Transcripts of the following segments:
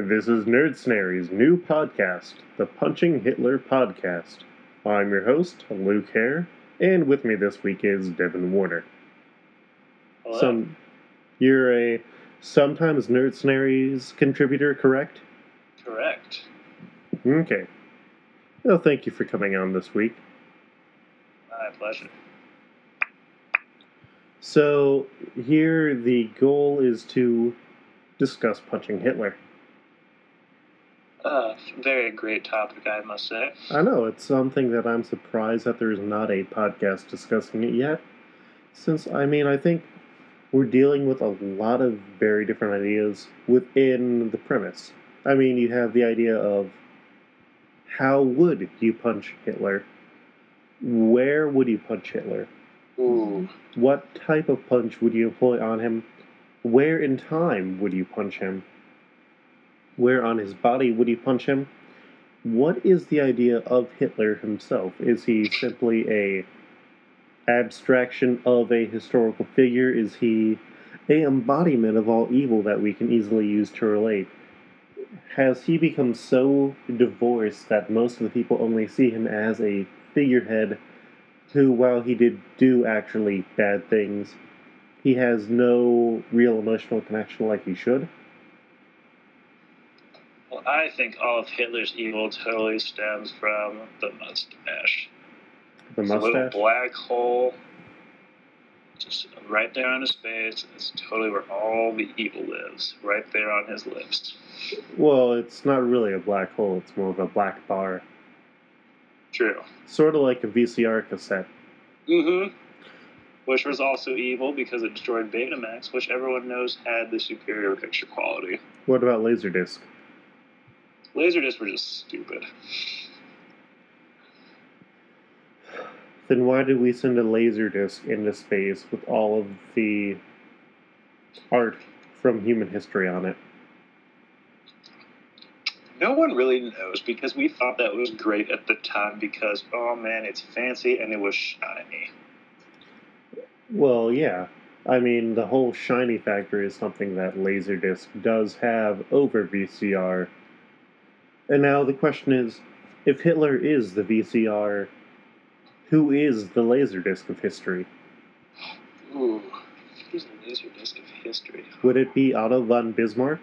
This is Nerd Snarey's new podcast, the Punching Hitler Podcast. I'm your host, Luke Hare, and with me this week is Devin Warner. Hello. You're a sometimes Nerd Snarey's contributor, correct? Correct. Okay. Well, thank you for coming on this week. My pleasure. So, here the goal is to discuss Punching Hitler. Very great topic, I must say. I know, it's something that I'm surprised that there's not a podcast discussing it yet. Since, I think we're dealing with a lot of very different ideas within the premise. I mean, you have the idea of how would you punch Hitler? Where would you punch Hitler? Ooh. What type of punch would you employ on him? Where in time would you punch him? Where on his body would you punch him? What is the idea of Hitler himself? Is he simply a abstraction of a historical figure? Is he a embodiment of all evil that we can easily use to relate? Has he become so divorced that most of the people only see him as a figurehead who, while he did do actually bad things, he has no real emotional connection like he should? Well, I think all of Hitler's evil totally stems from the mustache. The mustache? It's a little black hole just right there on his face. It's totally where all the evil lives, right there on his lips. Well, it's not really a black hole. It's more of a black bar. True. Sort of like a VCR cassette. Mm-hmm. Which was also evil because it destroyed Betamax, which everyone knows had the superior picture quality. What about Laserdisc? Laserdiscs were just stupid. Then why did we send a Laserdisc into space with all of the art from human history on it? No one really knows, because we thought that was great at the time because, oh man, it's fancy and it was shiny. Well, yeah. The whole shiny factor is something that Laserdisc does have over VCR. And now the question is, if Hitler is the VCR, who is the Laserdisc of history? Ooh, who's the Laserdisc of history? Would it be Otto von Bismarck?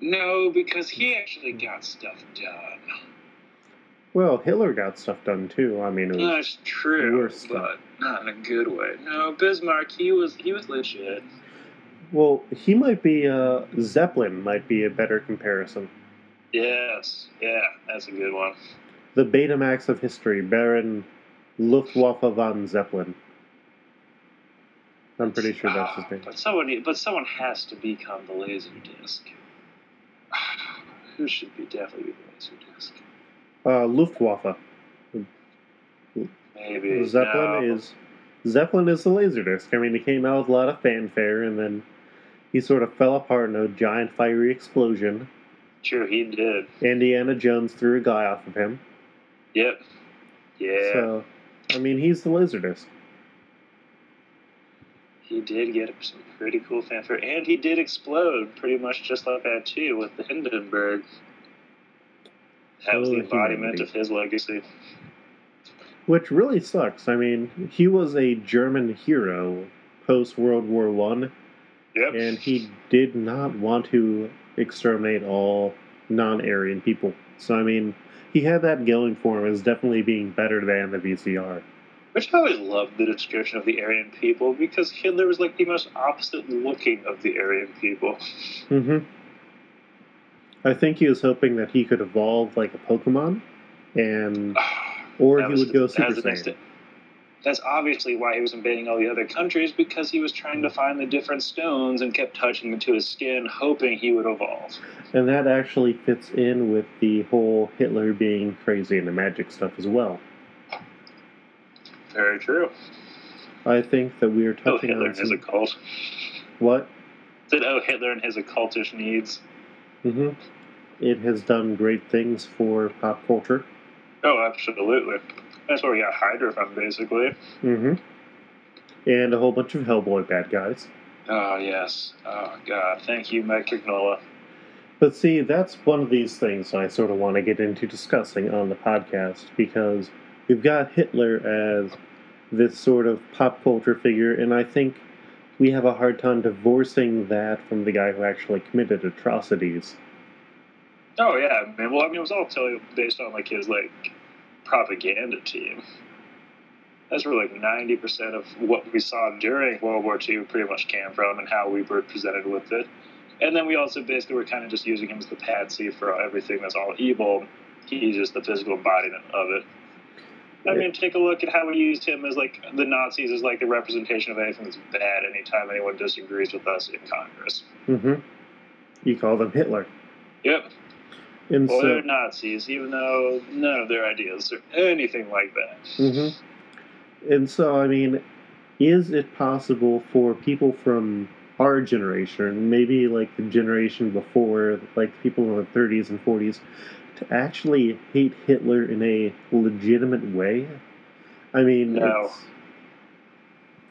No, because he actually got stuff done. Well, Hitler got stuff done, too. It was that's true, but not in a good way. No, Bismarck, he was legit. Well, he might be, Zeppelin might be a better comparison. Yes, yeah, that's a good one. The Betamax of history, Baron Luftwaffe von Zeppelin. I'm pretty sure that's his name. But someone has to become the Laserdisc. Who should definitely be the Laserdisc? Luftwaffe. Maybe. Zeppelin is the Laserdisc. It came out with a lot of fanfare, and then he sort of fell apart in a giant fiery explosion. True, he did. Indiana Jones threw a guy off of him. Yep. Yeah. So, he's the Laserdisc. He did get some pretty cool fanfare, and he did explode pretty much just like that, too, with the Hindenburg. That was the embodiment of his legacy. Which really sucks. He was a German hero post-World War I. Yep. And he did not want to exterminate all non-Aryan people. So, he had that going for him as definitely being better than the VCR. Which I always loved the description of the Aryan people, because Hitler was like the most opposite looking of the Aryan people. Mm-hmm. I think he was hoping that he could evolve like a Pokemon, or he would go Super Saiyan. That's obviously why he was invading all the other countries, because he was trying to find the different stones and kept touching them to his skin, hoping he would evolve. And that actually fits in with the whole Hitler being crazy and the magic stuff as well. Very true. I think that we are touching on... Hitler and his occult. What? Hitler and his occultish needs. Mm-hmm. It has done great things for pop culture. Oh, absolutely. That's where we got Hydra from, basically. Mm-hmm. And a whole bunch of Hellboy bad guys. Oh, yes. Oh, God. Thank you, Mike Mignola. But see, that's one of these things I sort of want to get into discussing on the podcast, because we've got Hitler as this sort of pop culture figure, and I think we have a hard time divorcing that from the guy who actually committed atrocities. Oh, yeah. Man. Well, I mean, it was all totally based on, like, his, like, propaganda team. That's where, like, 90% of what we saw during World War II pretty much came from and how we were presented with it. And then we also basically were kind of just using him as the patsy for everything that's all evil. He's just the physical embodiment of it. I mean, take a look at how we used him as, like, the Nazis as, like, the representation of anything that's bad anytime anyone disagrees with us in Congress. Mm-hmm. You call them Hitler. Yep. And well, so they're Nazis, even though none of their ideas are anything like that. Mm-hmm. And so, I mean, is it possible for people from our generation, maybe, like, the generation before, like, people in the 30s and 40s, to actually hate Hitler in a legitimate way? I mean,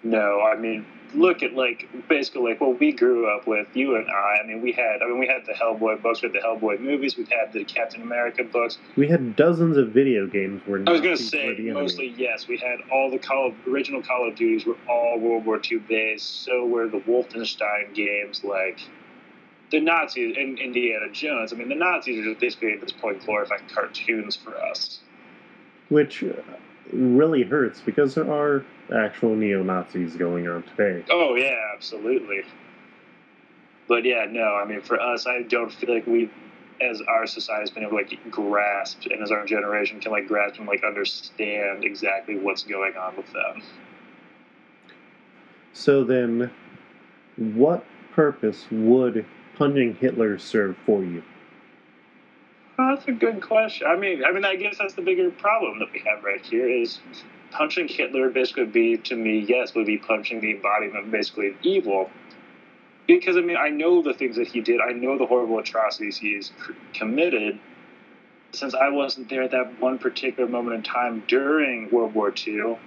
No, I mean, look at, like, basically, like, what we grew up with, you and I. I mean, we had the Hellboy books, we had the Hellboy movies, we had the Captain America books. We had dozens of video games where I was going to say, mostly, yes, we had all the original Call of Duties were all World War II based, so were the Wolfenstein games, like, the Nazis and Indiana Jones. I mean, the Nazis are just basically at this point glorified cartoons for us. Which really hurts, because there are actual neo-Nazis going on today. Oh, yeah, absolutely. But, yeah, no, I mean, for us, I don't feel like we, as our society, has been able to, like, grasp, and as our generation can, like, grasp and, like, understand exactly what's going on with them. So then, what purpose would punching Hitler served for you? Well, that's a good question. I mean, I guess that's the bigger problem that we have right here is punching Hitler basically would be, to me, yes, would be punching the embodiment of basically evil. Because, I mean, I know the things that he did. I know the horrible atrocities he has committed. Since I wasn't there at that one particular moment in time during World War II,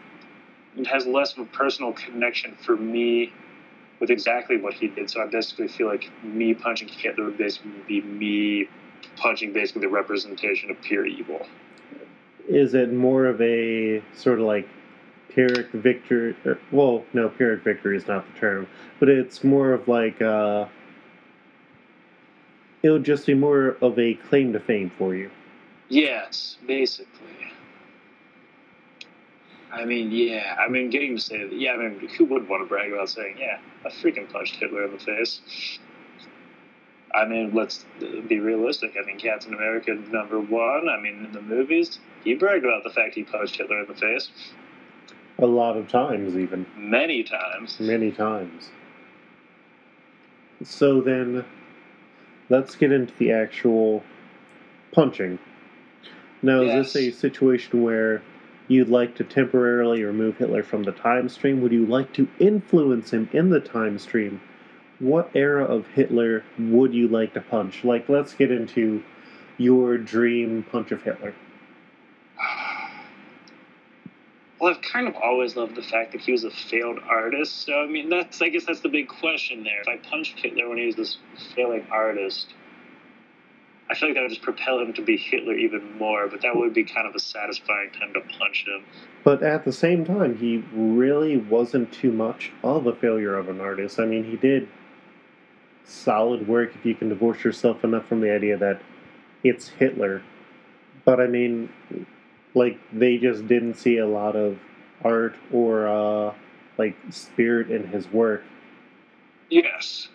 it has less of a personal connection for me with exactly what he did, so I basically feel like me punching Hitler would basically be me punching basically the representation of pure evil. Is it more of a sort of like Pyrrhic victory? Well, no, Pyrrhic victory is not the term, but it's more of like it would just be more of a claim to fame for you. Yes, basically. I mean, yeah. I mean, getting to say that, yeah, I mean, who wouldn't want to brag about saying, yeah, I freaking punched Hitler in the face? I mean, let's be realistic. I mean, Captain America, #1, I mean, in the movies, he bragged about the fact he punched Hitler in the face. A lot of times, even. Many times. Many times. So then, let's get into the actual punching. Now, yes. Is this a situation where you'd like to temporarily remove Hitler from the time stream? Would you like to influence him in the time stream? What era of Hitler would you like to punch? Like, let's get into your dream punch of Hitler. Well, I've kind of always loved the fact that he was a failed artist. So, I mean, I guess that's the big question there. If I punched Hitler when he was this failing artist, I feel like that would just propel him to be Hitler even more, but that would be kind of a satisfying time to punch him. But at the same time, he really wasn't too much of a failure of an artist. I mean, he did solid work if you can divorce yourself enough from the idea that it's Hitler. But, I mean, like, they just didn't see a lot of art or, like, spirit in his work. Yes.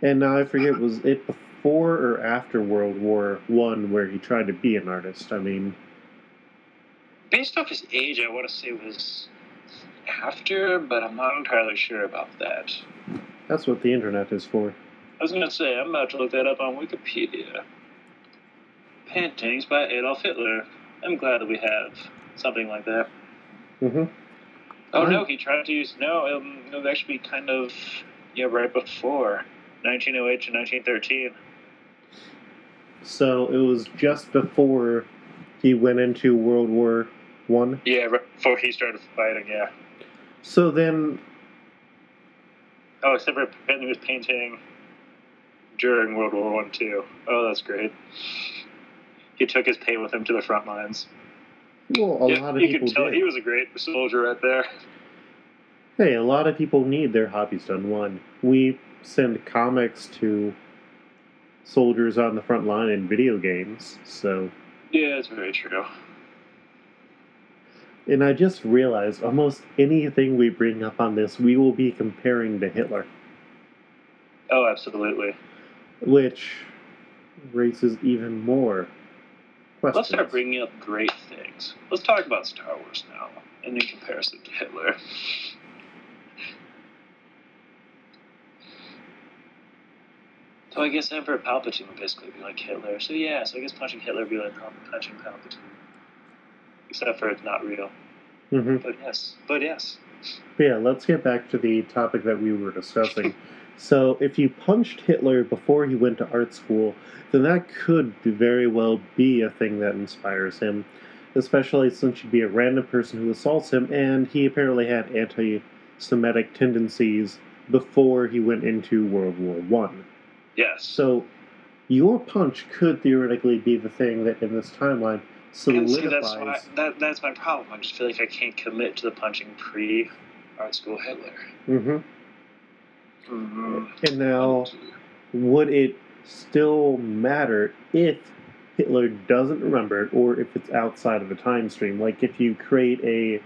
And now I forget, was it before or after World War I where he tried to be an artist? I mean, based off his age, I want to say it was after, but I'm not entirely sure about that. That's what the internet is for. I was going to say, I'm about to look that up on Wikipedia. Paintings by Adolf Hitler. I'm glad that we have something like that. Mm-hmm. Oh, no, he tried to use... No, it would actually be kind of... Yeah, right before. 1908 to 1913. So it was just before he went into World War I? Yeah, right before he started fighting, yeah. So then, Oh, except for apparently he was painting during World War I, II. Oh, that's great. He took his pain with him to the front lines. Well, a lot of people could tell did. He was a great soldier right there. Hey, a lot of people need their hobbies done. One, we send comics to soldiers on the front line in video games, so... Yeah, that's very true. And I just realized almost anything we bring up on this, we will be comparing to Hitler. Oh, absolutely. Which raises even more questions. Let's start bringing up great things. Let's talk about Star Wars now, and in comparison to Hitler. So I guess Emperor Palpatine would basically be like Hitler. So yeah, so I guess Punching Hitler would be like Punching Palpatine. Except for it's not real. Mm-hmm. But yes. Yeah, let's get back to the topic that we were discussing. So if you punched Hitler before he went to art school, then that could very well be a thing that inspires him. Especially since you'd be a random person who assaults him, and he apparently had anti-Semitic tendencies before he went into World War I. Yes. So your punch could theoretically be the thing that in this timeline solidifies... See, that's my problem. I just feel like I can't commit to the punching pre-art school Hitler. Mm-hmm. Mm-hmm. And now, would it still matter if Hitler doesn't remember it or if it's outside of a time stream? Like, if you create a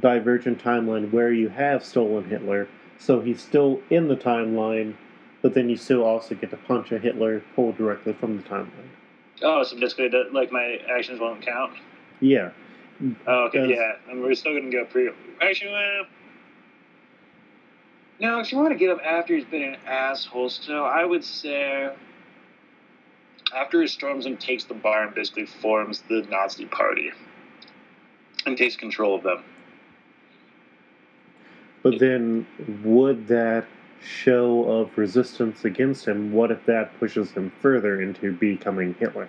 divergent timeline where you have stolen Hitler, so he's still in the timeline... But then you still also get to punch a Hitler pulled directly from the timeline. Oh, so basically, like, my actions won't count? Yeah. Oh, okay, yeah. And we're still going to go pre... Actually, no, if you want to get him after he's been an asshole still, I would say after he storms and takes the bar and basically forms the Nazi party and takes control of them. But then would that show of resistance against him, what if that pushes him further into becoming Hitler?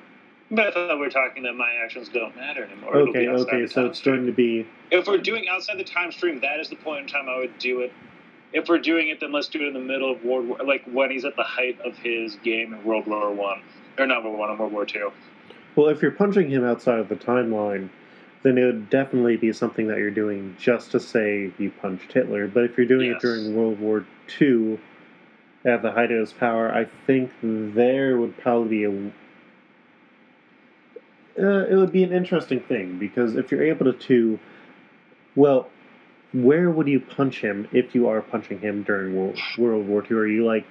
But I thought we were talking that my actions don't matter anymore. Okay, so it's going to be... If we're doing outside the time stream, that is the point in time I would do it. If we're doing it, then let's do it in the middle of World War... Like, when he's at the height of his game in World War One, or not World War I, World War II. Well, if you're punching him outside of the timeline, then it would definitely be something that you're doing just to say you punched Hitler. But if you're doing it during World War II, at the height of his power, I think there would probably be it would be an interesting thing, because if you're able to... Well, where would you punch him if you are punching him during World War II? Are you, like,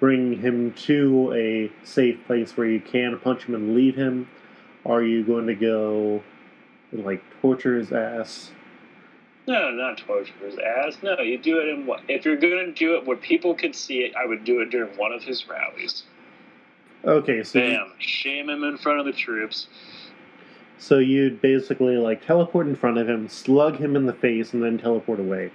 bringing him to a safe place where you can punch him and leave him? Are you going to go... Like, torture his ass? No, not torture his ass. No, you do it in what? If you're going to do it where people could see it, I would do it during one of his rallies. Okay, so... Bam. Shame him in front of the troops. So you'd basically, like, teleport in front of him, slug him in the face, and then teleport away.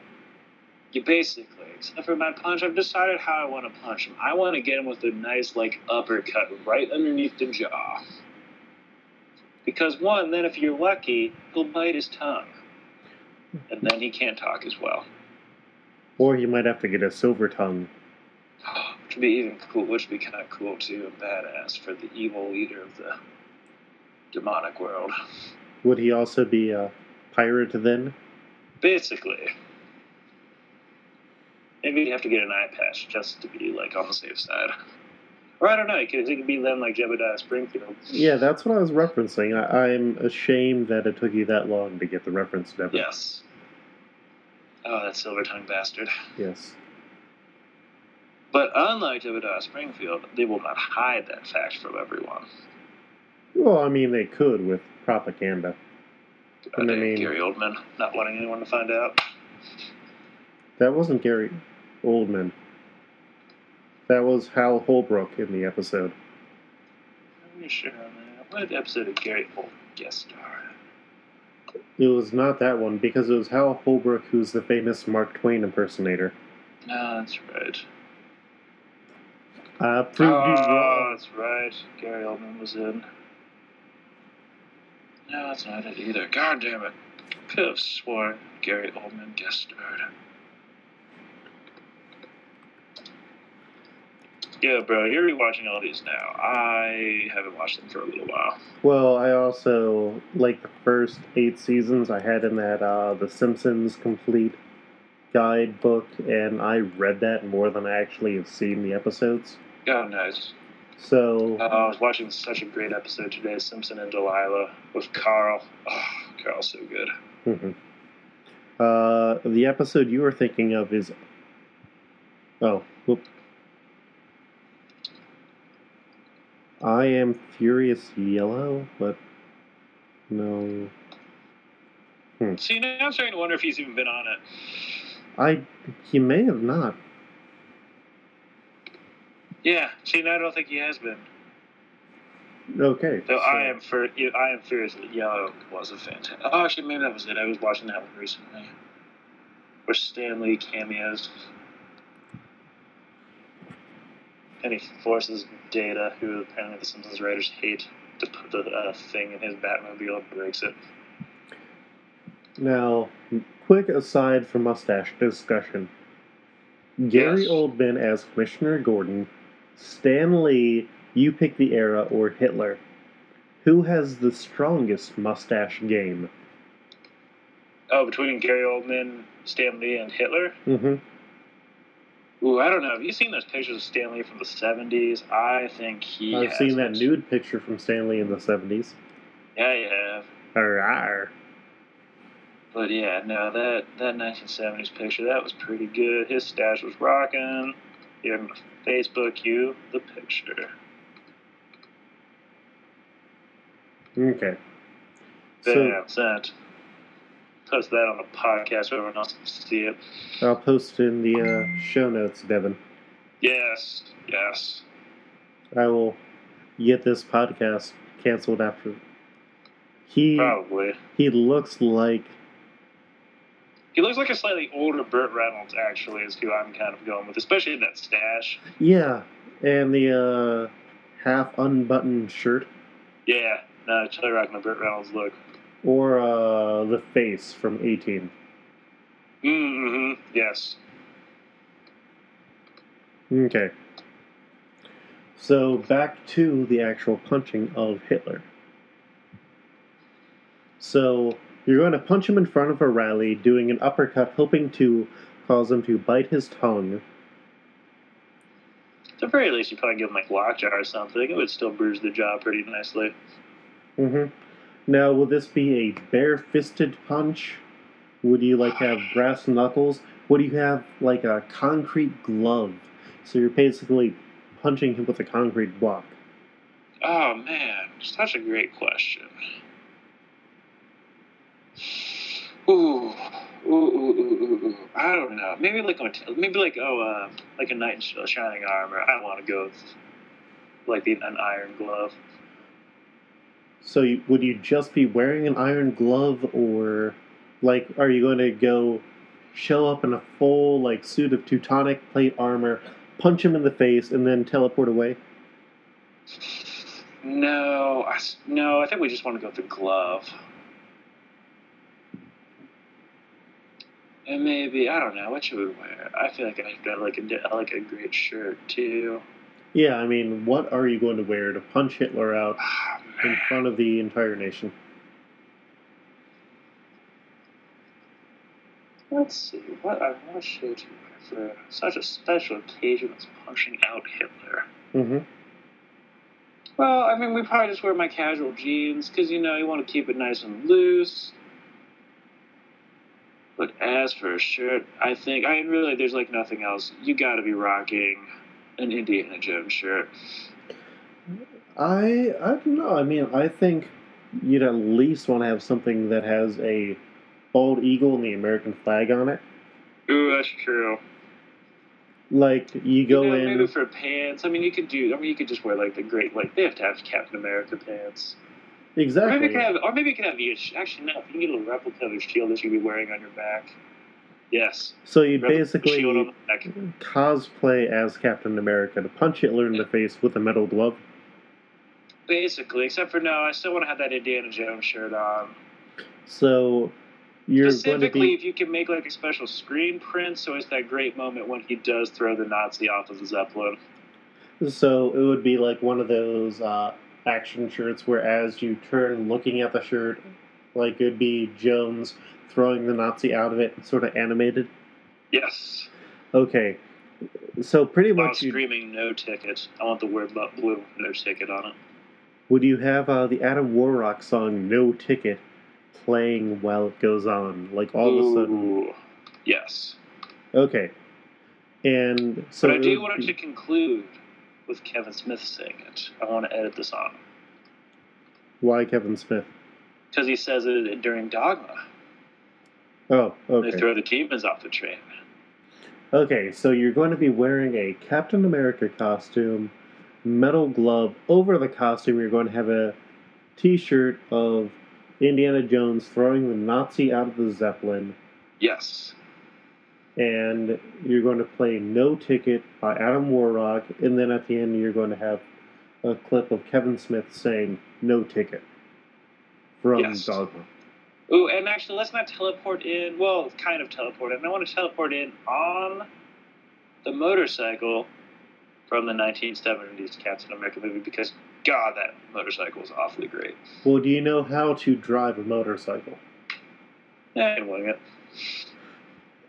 You basically. Except for my punch, I've decided how I want to punch him. I want to get him with a nice, like, uppercut right underneath the jaw. Because, one, then if you're lucky, he'll bite his tongue. And then he can't talk as well. Or you might have to get a silver tongue. Which would be even cool. Which would be kind of cool, too, and badass for the evil leader of the demonic world. Would he also be a pirate, then? Basically. Maybe you'd have to get an eye patch just to be, like, on the safe side. Or I don't know, it could be them like Jebediah Springfield. Yeah, that's what I was referencing. I'm ashamed that it took you that long to get the reference, Devin. Yes. Oh, that silver-tongued bastard. Yes. But unlike Jebediah Springfield, they will not hide that fact from everyone. Well, I mean, they could with propaganda. Gary Oldman not wanting anyone to find out. That wasn't Gary Oldman. That was Hal Holbrook in the episode. Are you sure on that? What episode did Gary Oldman guest star? It was not that one, because it was Hal Holbrook who's the famous Mark Twain impersonator. No, that's right. That's right. Gary Oldman was in. No, that's not it either. God damn it. Could have sworn Gary Oldman guest starred. Yeah, bro, you're rewatching all these now. I haven't watched them for a little while. Well, I also, like, the first 8 seasons I had in that The Simpsons Complete Guidebook, and I read that more than I actually have seen the episodes. Oh, nice. So... I was watching such a great episode today, Simpson and Delilah, with Carl. Oh, Carl's so good. Mm-hmm. The episode you were thinking of is... Oh, whoop. I Am Furious Yellow, but no. See, now I'm starting to wonder if he's even been on it. He may have not. Yeah, see, now I don't think he has been. Okay. So, I Am Furious Yellow was a fantastic... Oh, actually, maybe that was it. I was watching that one recently. Where Stan Lee cameos. And he forces Data, who apparently the Simpsons writers hate, to put the thing in his Batmobile and breaks it. Now, quick aside from mustache discussion. Gary Oldman as Commissioner Gordon, Stan Lee, you pick the era, or Hitler. Who has the strongest mustache game? Oh, between Gary Oldman, Stan Lee, and Hitler? Mm-hmm. Ooh, I don't know. Have you seen those pictures of Stan Lee from the 70s? I think he has. I've seen that nude picture from Stan Lee in the 70s. Yeah, you have. Arr. But yeah, no, that 1970s picture, that was pretty good. His stash was rocking. Here on Facebook, you, the picture. Okay. Post that on the podcast so everyone else can see it. I'll post in the show notes, Devin. Yes. I will get this podcast canceled after. Probably. He looks like a slightly older Burt Reynolds, actually, is who I'm kind of going with, especially in that stash. Yeah, and the half-unbuttoned shirt. Yeah, no, totally rocking the Burt Reynolds look. Or the face from 18. Mm-hmm, yes. Okay. So, back to the actual punching of Hitler. So, you're going to punch him in front of a rally, doing an uppercut, hoping to cause him to bite his tongue. At the very least, you'd probably give him, like, lockjaw or something. It would still bruise the jaw pretty nicely. Mm-hmm. Now, will this be a bare-fisted punch? Would you, like, have brass knuckles? Would you have, like, a concrete glove? So you're basically punching him with a concrete block. Oh, man. Such a great question. Ooh. I don't know. Maybe like a knight in shining armor. I want to go with, like, an iron glove. So would you just be wearing an iron glove, or, like, are you going to go show up in a full, like, suit of Teutonic plate armor, punch him in the face, and then teleport away? No, I think we just want to go with the glove. And maybe, I don't know, what should we wear? I feel like I've got, like a great shirt, too. Yeah, I mean, what are you going to wear to punch Hitler out in front of the entire nation? Let's see, what should you wear for such a special occasion as punching out Hitler? Mm-hmm. Well, I mean, we probably just wear my casual jeans, because, you know, you want to keep it nice and loose. But as for a shirt, I mean, really, there's, like, nothing else. You gotta be rocking an Indiana Jones shirt. I don't know. I mean, I think you'd at least want to have something that has a bald eagle and the American flag on it. Ooh, that's true. Like, you know, maybe for pants. I mean, you could just wear, like, the great, like, they have to have Captain America pants. Exactly. Or maybe you can have the... Actually, no. If you can get a little replica of the shield that you'd be wearing on your back. Yes. So you'd basically cosplay as Captain America to punch Hitler in the face with a metal glove? Basically. Except for, no, I still want to have that Indiana Jones shirt on. So you're specifically, if you can make, like, a special screen print, so it's that great moment when he does throw the Nazi off of the Zeppelin. So it would be like one of those action shirts where as you turn looking at the shirt, like it would be Jones throwing the Nazi out of it, sort of animated. Yes. Okay. So pretty much screaming no ticket. I want the word blue no ticket on it. Would you have the Adam Warrock song No Ticket playing while it goes on? Like all of a sudden. Yes. Okay. And so but I do want to conclude with Kevin Smith saying it. I want to edit this on. Why Kevin Smith? Because he says it during Dogma. Oh, okay. They throw the demons off the train. Okay, so you're going to be wearing a Captain America costume, metal glove over the costume. You're going to have a T-shirt of Indiana Jones throwing the Nazi out of the Zeppelin. Yes. And you're going to play No Ticket by Adam Warrock, and then at the end you're going to have a clip of Kevin Smith saying No Ticket from Dogma. Ooh, and actually, let's not teleport in. Well, kind of teleport in. I want to teleport in on the motorcycle from the 1970s Captain America movie because, God, that motorcycle is awfully great. Well, do you know how to drive a motorcycle? I didn't want it.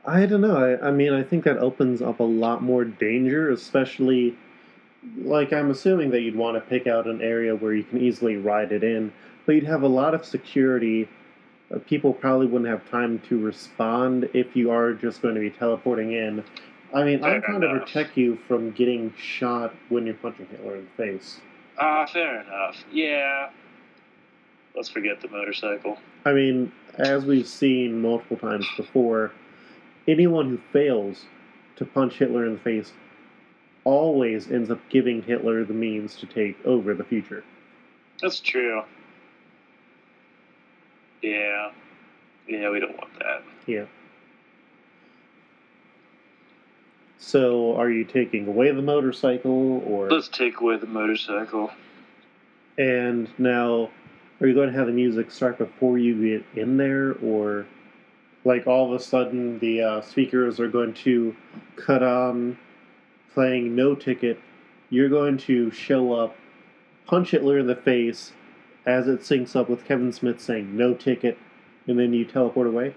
I don't know. I mean, I think that opens up a lot more danger, especially, like, I'm assuming that you'd want to pick out an area where you can easily ride it in, but you'd have a lot of security. People probably wouldn't have time to respond if you are just going to be teleporting in. I mean, I'm trying to protect you from getting shot when you're punching Hitler in the face. Fair enough. Yeah. Let's forget the motorcycle. I mean, as we've seen multiple times before, anyone who fails to punch Hitler in the face always ends up giving Hitler the means to take over the future. That's true. Yeah. Yeah, we don't want that. Yeah. So, are you taking away the motorcycle, or... Let's take away the motorcycle. And now, are you going to have the music start before you get in there, or... Like, all of a sudden, the speakers are going to cut on playing No Ticket. You're going to show up, punch Hitler in the face as it syncs up with Kevin Smith saying No Ticket, and then you teleport away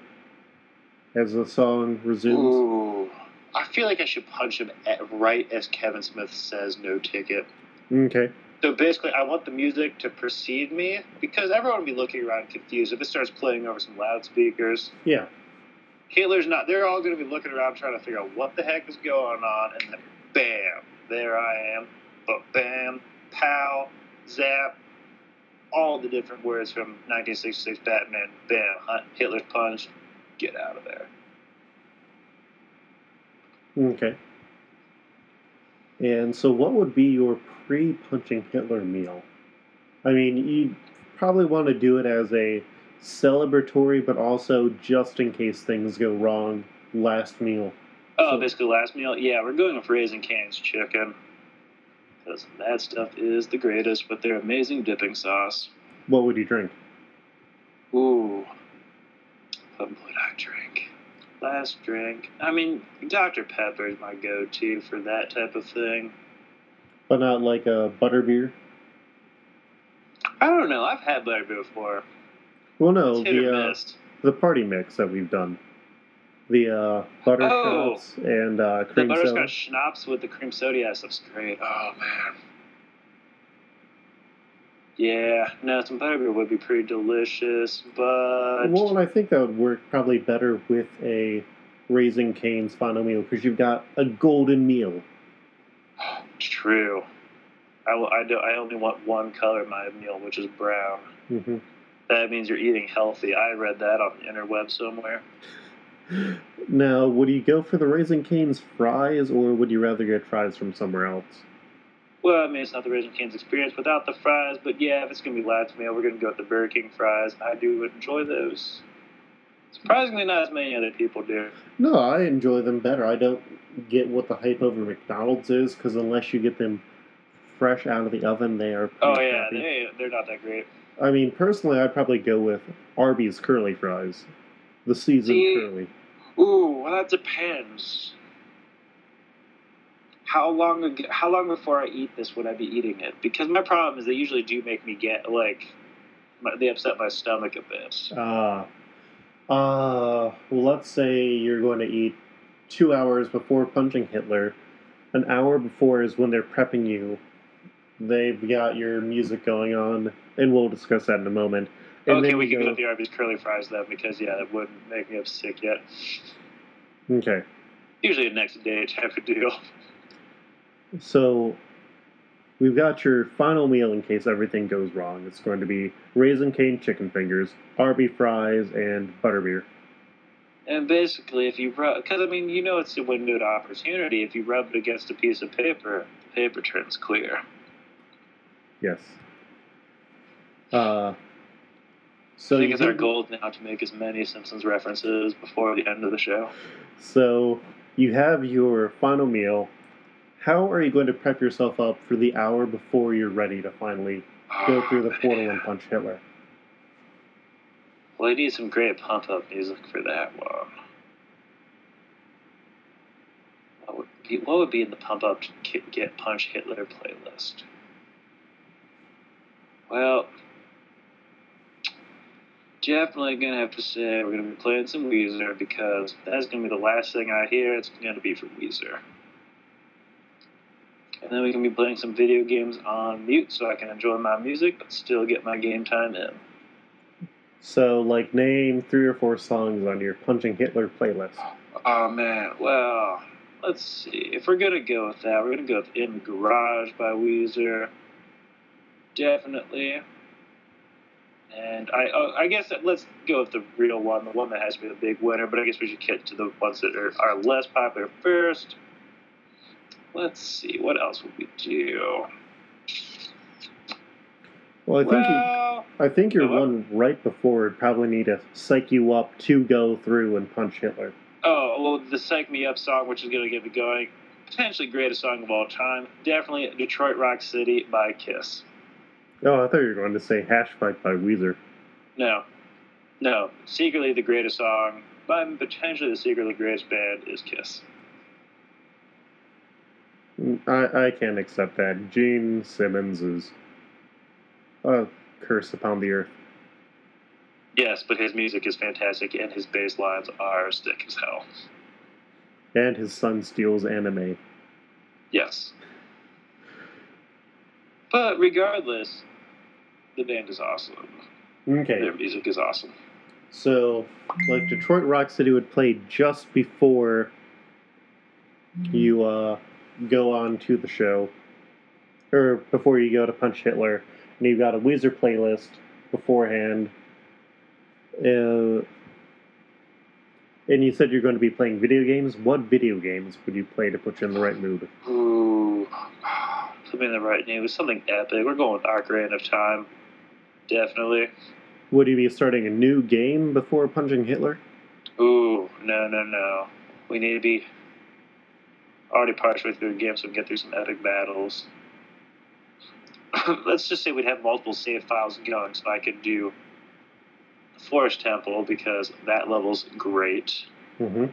as the song resumes. Ooh, I feel like I should punch him right as Kevin Smith says No Ticket. Okay. So basically, I want the music to precede me, because everyone will be looking around confused if it starts playing over some loudspeakers. Yeah. Hitler's not... They're all going to be looking around trying to figure out what the heck is going on, and then bam, there I am, ba-bam, pow, zap, all the different words from 1966 Batman, bam, Hitler's punched, get out of there. Okay. And so what would be your pre-punching Hitler meal? I mean, you probably want to do it as a celebratory, but also just in case things go wrong, last meal. Oh, so, basically last meal? Yeah, we're going with Raising Cane's chicken. Because that stuff is the greatest with their amazing dipping sauce. What would you drink? Ooh, what would I drink? Last drink. I mean, Dr. Pepper is my go-to for that type of thing. But not like a butterbeer? I don't know. I've had butterbeer before. Well, no, the party mix that we've done. The butterscotch and cream soda. The butterscotch schnapps with the cream soda. Yes, that's great. Oh, man. Yeah, no, some butterbeer would be pretty delicious, but... Well, and I think that would work probably better with a Raising Cane's final meal, because you've got a golden meal. True. I only want one color in my meal, which is brown. Mm-hmm. That means you're eating healthy. I read that on the interweb somewhere. Now, would you go for the Raising Cane's fries, or would you rather get fries from somewhere else? Well, I mean, it's not the Raising Cane's experience without the fries, but yeah, if it's going to be last meal, we're going to go with the Burger King fries. I do enjoy those. Surprisingly not as many other people do. No, I enjoy them better. I don't get what the hype over McDonald's is, because unless you get them fresh out of the oven, they are... Oh, yeah, they're not that great. I mean, personally, I'd probably go with Arby's curly fries. The seasoned curly. Ooh, well, that depends. how long before I eat this would I be eating it? Because my problem is they usually do make me get, they upset my stomach a bit. Well, let's say you're going to eat 2 hours before Punching Hitler. An hour before is when they're prepping you. They've got your music going on, and we'll discuss that in a moment. And okay, we can go to the Arby's curly fries then, because, yeah, that wouldn't make me up sick yet. Okay. Usually a next day type of deal. So, we've got your final meal in case everything goes wrong. It's going to be Raising Cane chicken fingers, Arby fries, and butterbeer. And basically, if you rub... Because, you know it's a windowed opportunity. If you rub it against a piece of paper, the paper turns clear. Yes. So I think it's our goal now to make as many Simpsons references before the end of the show. So you have your final meal. How are you going to prep yourself up for the hour before you're ready to finally go through the portal and punch Hitler? Well, I need some great pump-up music for that one. What would be in the pump-up to get punch Hitler playlist? Well, definitely going to have to say we're going to be playing some Weezer, because that's going to be the last thing I hear. It's going to be from Weezer. And then we can be playing some video games on mute so I can enjoy my music but still get my game time in. So, name 3 or 4 songs on your Punching Hitler playlist. Oh, man. Well, let's see. If we're going to go with that, we're going to go with In the Garage by Weezer. Definitely. And I guess let's go with the real one, the one that has to be the big winner, but I guess we should get to the ones that are less popular first. Let's see, what else would we do? Well, I think your one right before would probably need to psych you up to go through and punch Hitler. Oh, well, the Psych Me Up song, which is going to get me going. Potentially greatest song of all time. Definitely Detroit Rock City by Kiss. Oh, I thought you were going to say Hashpipe by Weezer. No. Secretly the greatest song, but potentially the secretly greatest band is Kiss. I can't accept that. Gene Simmons is a curse upon the earth. Yes, but his music is fantastic, and his bass lines are sick as hell. And his son steals anime. Yes. But regardless, the band is awesome. Okay. Their music is awesome. So, Detroit Rock City would play just before you go on to the show, or before you go to punch Hitler, and you've got a Weezer playlist beforehand. And you said you're going to be playing video games. What video games would you play to put you in the right mood? Ooh. Put me in the right name. It was something epic. We're going with Ocarina of Time. Definitely. Would you be starting a new game before punching Hitler? Ooh, no. We need to be already partially through the game so we can get through some epic battles. Let's just say we'd have multiple save files going so I could do the Forest Temple because that level's great. Mm-hmm.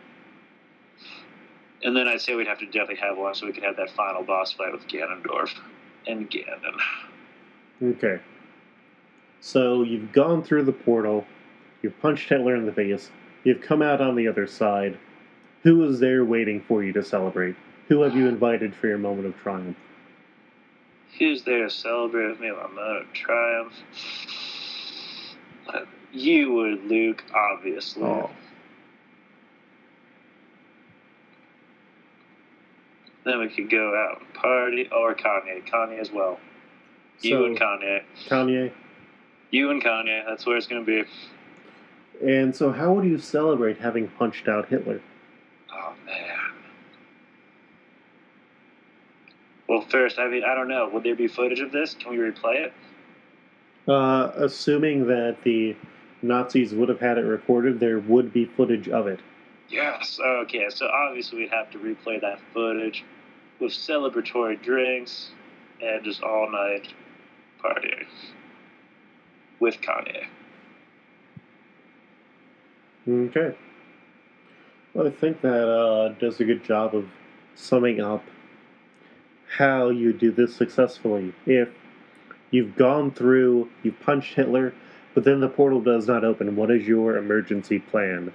And then I'd say we'd have to definitely have one so we could have that final boss fight with Ganondorf and Ganon. Okay. So you've gone through the portal. You've punched Hitler in the face. You've come out on the other side. Who is there waiting for you to celebrate? Who have you invited for your moment of triumph? Who's there to celebrate with me my moment of triumph? You would, Luke, obviously. Oh. Then we could go out and party, or Kanye. Kanye as well. You and Kanye, that's where it's going to be. And so how would you celebrate having punched out Hitler? Oh, man. Well, first, I don't know. Would there be footage of this? Can we replay it? Assuming that the Nazis would have had it recorded, there would be footage of it. Yes, okay, so obviously we'd have to replay that footage with celebratory drinks and just all-night partying with Kanye. Okay. Well, I think that does a good job of summing up how you do this successfully. If you've gone through, you've punched Hitler, but then the portal does not open, what is your emergency plan?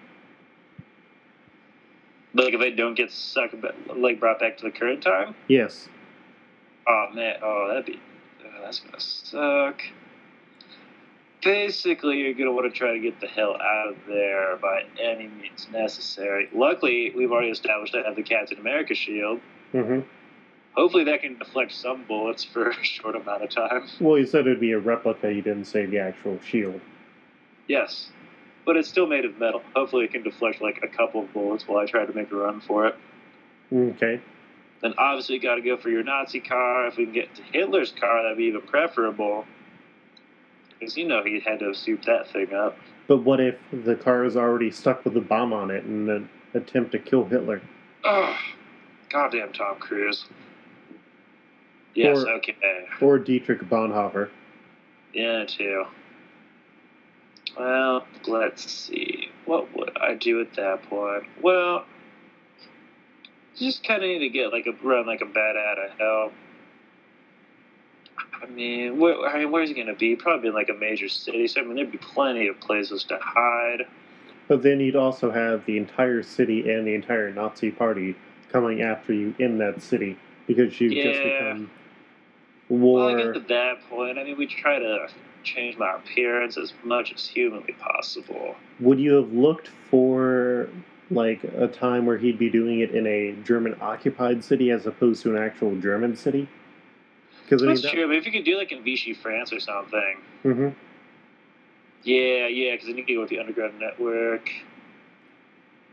Like, if they don't get sucked, like, brought back to the current time? Yes. Oh, man. Oh, that's gonna suck. Basically, you're going to want to try to get the hell out of there by any means necessary. Luckily, we've already established that I have the Captain America shield. Mm-hmm. Hopefully that can deflect some bullets for a short amount of time. Well, you said it would be a replica. You didn't say the actual shield. Yes, but it's still made of metal. Hopefully it can deflect, like, a couple of bullets while I try to make a run for it. Okay. Then obviously you got to go for your Nazi car. If we can get to Hitler's car, that would be even preferable. Because, you know, he had to soup that thing up. But what if the car is already stuck with a bomb on it in an attempt to kill Hitler? Oh, goddamn Tom Cruise. Yes, or, okay. Or Dietrich Bonhoeffer. Yeah, too. Well, let's see. What would I do at that point? Well, you just kind of need to get, like, a run like a bat out of hell. I mean, where's he going to be? Probably in, like, a major city. So, I mean, there'd be plenty of places to hide. But then you'd also have the entire city and the entire Nazi party coming after you in that city because you've just become war. Well, I guess at that point, I mean, we try to change my appearance as much as humanly possible. Would you have looked for, like, a time where he'd be doing it in a German-occupied city as opposed to an actual German city? That's true, but if you could do, like, in Vichy, France or something. Mm-hmm. Yeah, because then you can go with the underground network.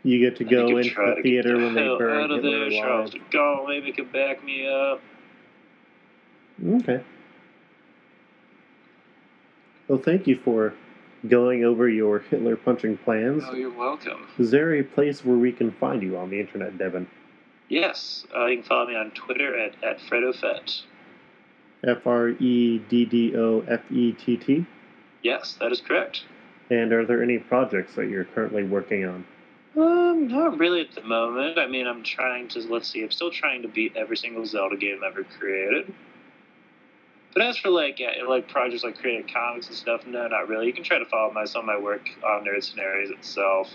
You get to go into the theater when they burn Hitler alive. Charles de Gaulle maybe could back me up. Okay. Well, thank you for going over your Hitler punching plans. Oh, you're welcome. Is there a place where we can find you on the internet, Devin? Yes, you can follow me on Twitter at FredoFett. FredoFett? Yes, that is correct. And are there any projects that you're currently working on? Not really at the moment. I mean, I'm still trying to beat every single Zelda game ever created. But as for, like projects like creating comics and stuff, no, not really. You can try to follow my work on Nerd Snarey itself.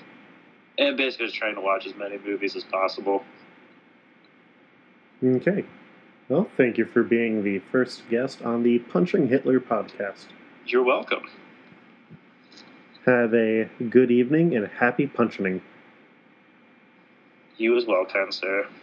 And basically just trying to watch as many movies as possible. Okay. Well, thank you for being the first guest on the Punching Hitler podcast. You're welcome. Have a good evening and happy punching. You as well, Tan, sir.